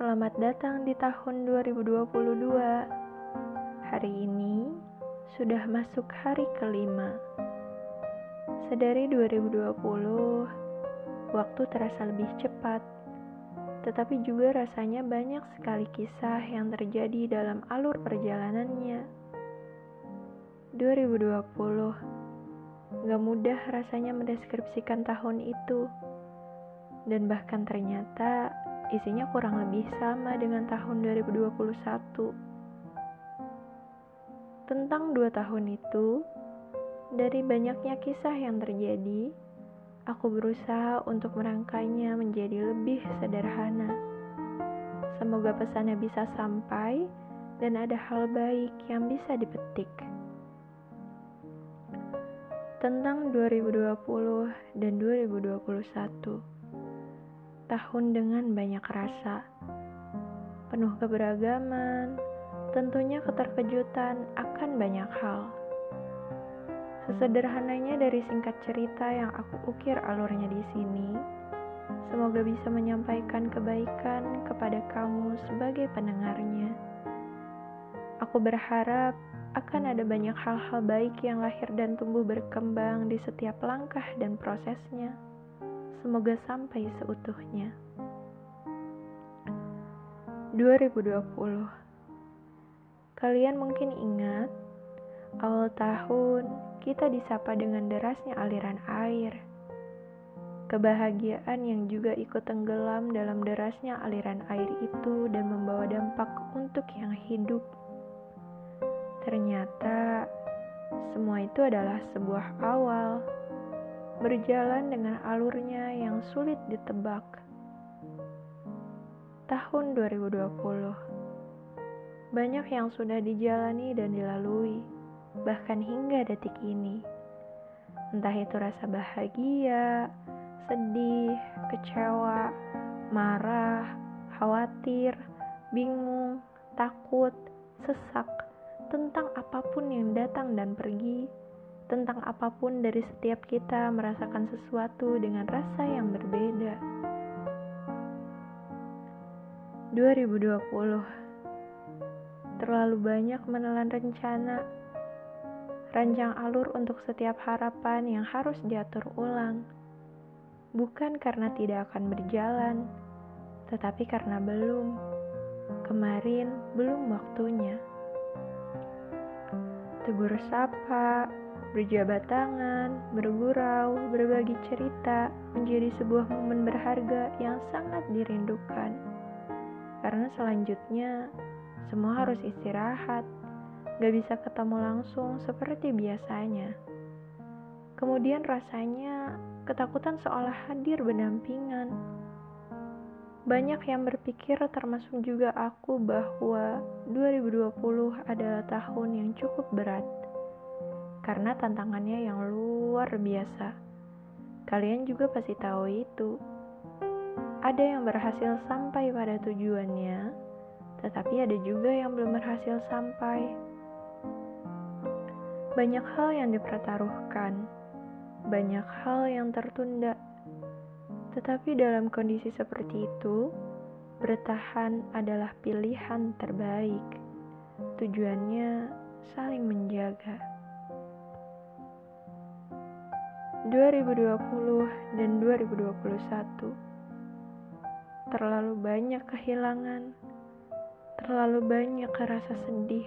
Selamat datang di tahun 2022. Hari ini sudah masuk hari kelima. Sedari 2020, waktu terasa lebih cepat. Tetapi juga rasanya banyak sekali kisah yang terjadi dalam alur perjalanannya. 2020, gak mudah rasanya mendeskripsikan tahun itu. Dan bahkan ternyata isinya kurang lebih sama dengan tahun 2021. Tentang 2 tahun itu, dari banyaknya kisah yang terjadi, aku berusaha untuk merangkainya menjadi lebih sederhana. Semoga pesannya bisa sampai dan ada hal baik yang bisa dipetik. Tentang 2020 dan 2021. Tahun dengan banyak rasa. Penuh keberagaman, tentunya keterkejutan akan banyak hal. Sesederhananya dari singkat cerita yang aku ukir alurnya di sini, semoga bisa menyampaikan kebaikan kepada kamu sebagai pendengarnya. Aku berharap akan ada banyak hal-hal baik yang lahir dan tumbuh berkembang di setiap langkah dan prosesnya. Semoga sampai seutuhnya. 2020. Kalian mungkin ingat, awal tahun, kita disapa dengan derasnya aliran air. Kebahagiaan yang juga ikut tenggelam dalam derasnya aliran air itu dan membawa dampak untuk yang hidup. Ternyata, semua itu adalah sebuah awal, berjalan dengan alurnya yang sulit ditebak. Tahun 2020, banyak yang sudah dijalani dan dilalui. Bahkan hingga detik ini, entah itu rasa bahagia, sedih, kecewa, marah, khawatir, bingung, takut, sesak, tentang apapun yang datang dan pergi, tentang apapun dari setiap kita merasakan sesuatu dengan rasa yang berbeda. 2020 terlalu banyak menelan rencana, rancang alur untuk setiap harapan yang harus diatur ulang. Bukan karena tidak akan berjalan, tetapi karena belum. Kemarin belum waktunya. Tegur sapa, berjabat tangan, bergurau, berbagi cerita menjadi sebuah momen berharga yang sangat dirindukan. Karena selanjutnya, semua harus istirahat. Gak bisa ketemu langsung seperti biasanya. Kemudian rasanya ketakutan seolah hadir berdampingan. Banyak yang berpikir, termasuk juga aku, bahwa 2020 adalah tahun yang cukup berat. Karena tantangannya yang luar biasa. Kalian juga pasti tahu itu. Ada yang berhasil sampai pada tujuannya, tetapi ada juga yang belum berhasil sampai. Banyak hal yang dipertaruhkan, banyak hal yang tertunda. Tetapi dalam kondisi seperti itu, bertahan adalah pilihan terbaik. Tujuannya saling menjaga. 2020 dan 2021. Terlalu banyak kehilangan, terlalu banyak rasa sedih.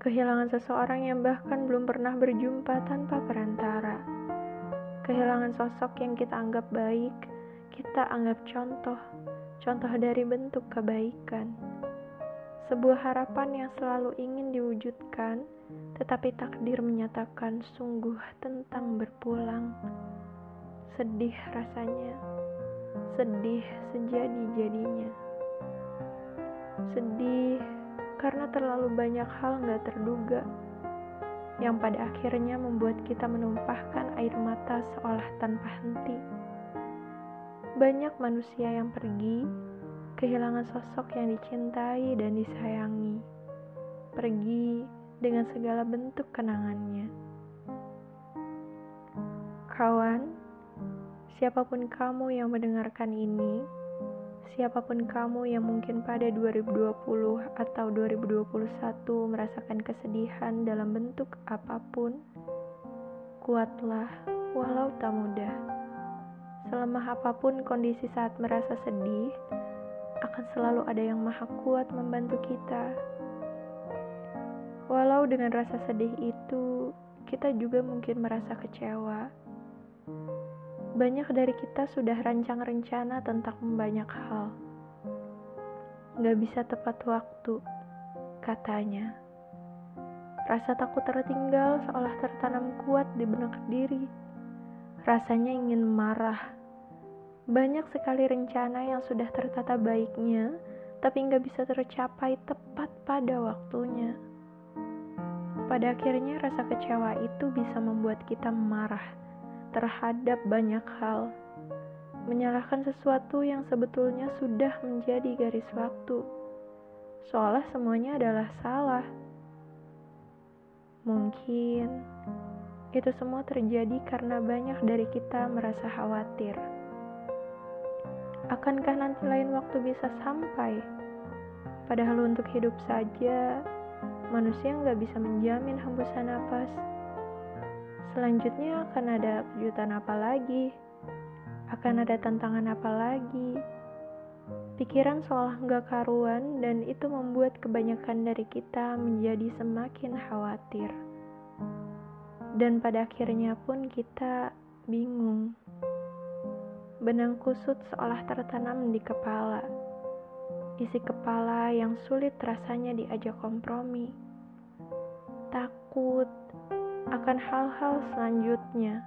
Kehilangan seseorang yang bahkan belum pernah berjumpa tanpa perantara. Kehilangan sosok yang kita anggap baik, kita anggap contoh dari bentuk kebaikan. Sebuah harapan yang selalu ingin diwujudkan, tetapi takdir menyatakan sungguh tentang berpulang. Sedih rasanya, sedih sejadi-jadinya. Sedih karena terlalu banyak hal gak terduga yang pada akhirnya membuat kita menumpahkan air mata seolah tanpa henti. Banyak manusia yang pergi, kehilangan sosok yang dicintai dan disayangi, pergi dengan segala bentuk kenangannya. Kawan, siapapun kamu yang mendengarkan ini, siapapun kamu yang mungkin pada 2020 atau 2021 merasakan kesedihan dalam bentuk apapun, kuatlah walau tak mudah. Selemah apapun kondisi saat merasa sedih, akan selalu ada yang maha kuat membantu kita. Walau dengan rasa sedih itu, kita juga mungkin merasa kecewa. Banyak dari kita sudah rancang-rencana tentang banyak hal. Gak bisa tepat waktu, katanya. Rasa takut tertinggal seolah tertanam kuat di benak diri. Rasanya ingin marah. Banyak sekali rencana yang sudah tertata baiknya, tapi gak bisa tercapai tepat pada waktunya. Pada akhirnya rasa kecewa itu bisa membuat kita marah terhadap banyak hal, menyalahkan sesuatu yang sebetulnya sudah menjadi garis waktu, seolah semuanya adalah salah. Mungkin itu semua terjadi karena banyak dari kita merasa khawatir. Akankah nanti lain waktu bisa sampai? Padahal untuk hidup saja, manusia nggak bisa menjamin hembusan napas. Selanjutnya akan ada kejutan apa lagi? Akan ada tantangan apa lagi? Pikiran seolah nggak karuan, dan itu membuat kebanyakan dari kita menjadi semakin khawatir. Dan pada akhirnya pun kita bingung. Benang kusut seolah tertanam di kepala. Isi kepala yang sulit rasanya diajak kompromi. Takut akan hal-hal selanjutnya.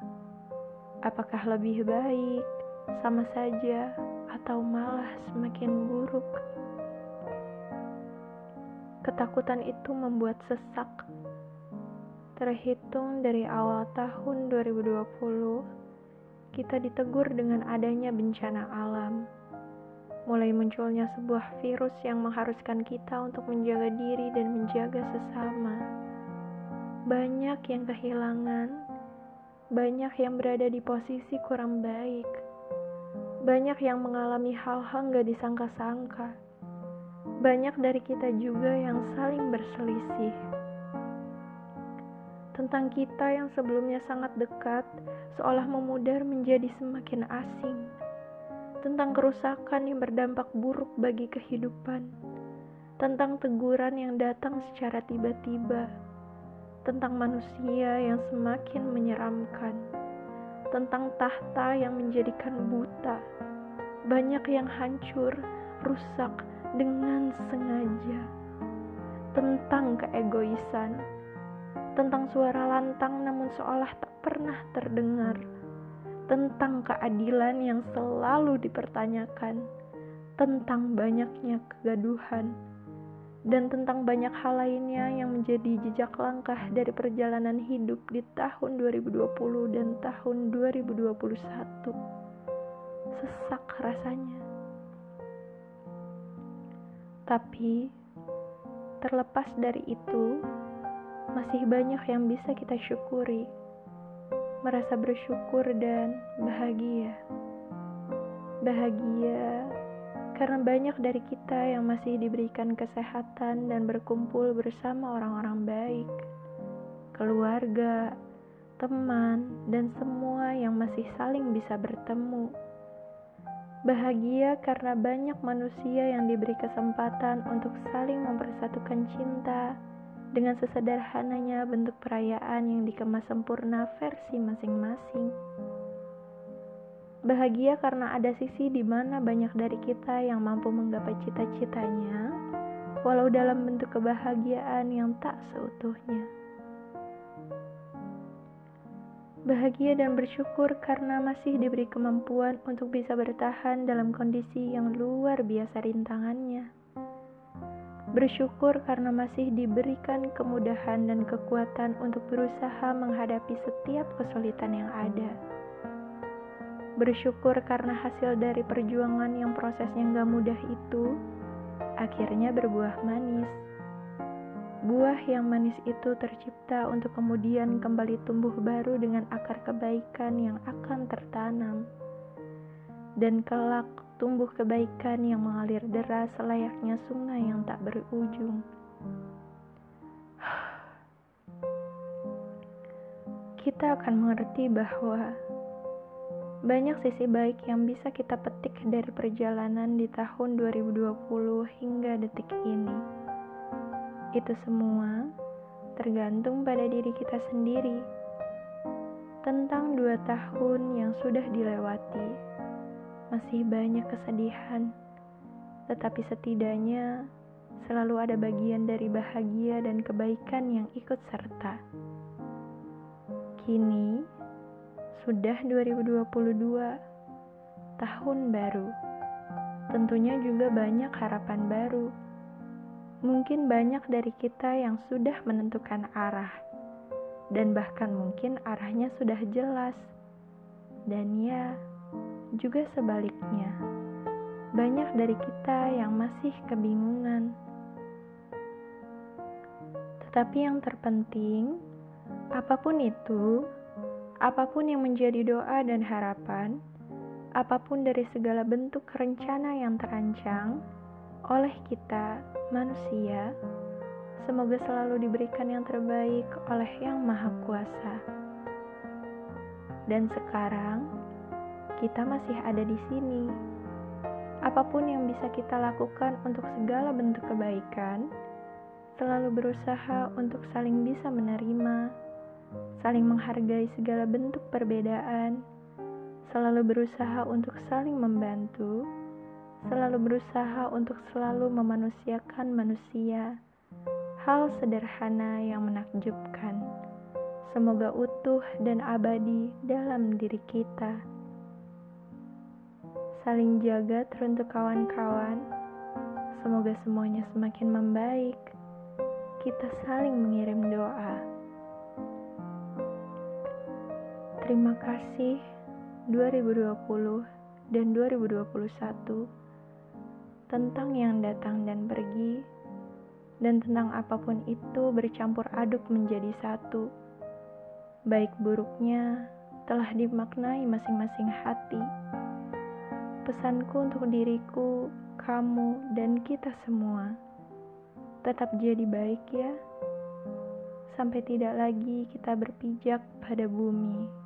Apakah lebih baik, sama saja, atau malah semakin buruk? Ketakutan itu membuat sesak. Terhitung dari awal tahun 2020, kita ditegur dengan adanya bencana alam. Mulai munculnya sebuah virus yang mengharuskan kita untuk menjaga diri dan menjaga sesama. Banyak yang kehilangan, banyak yang berada di posisi kurang baik, banyak yang mengalami hal-hal gak disangka-sangka, banyak dari kita juga yang saling berselisih. Tentang kita yang sebelumnya sangat dekat, seolah memudar menjadi semakin asing. Tentang kerusakan yang berdampak buruk bagi kehidupan, tentang teguran yang datang secara tiba-tiba, tentang manusia yang semakin menyeramkan, tentang tahta yang menjadikan buta. Banyak yang hancur, rusak dengan sengaja. Tentang keegoisan, tentang suara lantang namun seolah tak pernah terdengar, tentang keadilan yang selalu dipertanyakan, tentang banyaknya kegaduhan, dan tentang banyak hal lainnya yang menjadi jejak langkah dari perjalanan hidup di tahun 2020 dan tahun 2021. Sesak rasanya. Tapi, terlepas dari itu, masih banyak yang bisa kita syukuri, merasa bersyukur dan bahagia. Bahagia karena banyak dari kita yang masih diberikan kesehatan dan berkumpul bersama orang-orang baik, keluarga, teman, dan semua yang masih saling bisa bertemu. Bahagia karena banyak manusia yang diberi kesempatan untuk saling mempersatukan cinta dengan sesederhananya bentuk perayaan yang dikemas sempurna versi masing-masing. Bahagia karena ada sisi di mana banyak dari kita yang mampu menggapai cita-citanya, walau dalam bentuk kebahagiaan yang tak seutuhnya. Bahagia dan bersyukur karena masih diberi kemampuan untuk bisa bertahan dalam kondisi yang luar biasa rintangannya. Bersyukur karena masih diberikan kemudahan dan kekuatan untuk berusaha menghadapi setiap kesulitan yang ada. Bersyukur karena hasil dari perjuangan yang prosesnya gak mudah itu akhirnya berbuah manis. Buah yang manis itu tercipta untuk kemudian kembali tumbuh baru dengan akar kebaikan yang akan tertanam. Dan kelak tumbuh kebaikan yang mengalir deras layaknya sungai yang tak berujung. Kita akan mengerti bahwa banyak sisi baik yang bisa kita petik dari perjalanan di tahun 2020 hingga detik ini. Itu semua tergantung pada diri kita sendiri. Tentang 2 tahun yang sudah dilewati, masih banyak kesedihan, tetapi setidaknya selalu ada bagian dari bahagia dan kebaikan yang ikut serta. Kini sudah 2022, tahun baru. Tentunya juga banyak harapan baru. Mungkin banyak dari kita yang sudah menentukan arah, dan bahkan mungkin arahnya sudah jelas. Dan ya, juga sebaliknya, banyak dari kita yang masih kebingungan. Tetapi yang terpenting, apapun itu, apapun yang menjadi doa dan harapan, apapun dari segala bentuk rencana yang terancang oleh kita manusia, semoga selalu diberikan yang terbaik oleh Yang Maha Kuasa. Dan sekarang, kita masih ada di sini. Apapun yang bisa kita lakukan untuk segala bentuk kebaikan, selalu berusaha untuk saling bisa menerima, saling menghargai segala bentuk perbedaan, selalu berusaha untuk saling membantu, selalu berusaha untuk selalu memanusiakan manusia. Hal sederhana yang menakjubkan, semoga utuh dan abadi dalam diri kita. Saling jaga teruntuk kawan-kawan, semoga semuanya semakin membaik. Kita saling mengirim doa. Terima kasih 2020 dan 2021 tentang yang datang dan pergi, dan tentang apapun itu bercampur aduk menjadi satu. Baik buruknya telah dimaknai masing-masing hati. Pesanku untuk diriku, kamu, dan kita semua, tetap jadi baik ya, sampai tidak lagi kita berpijak pada bumi.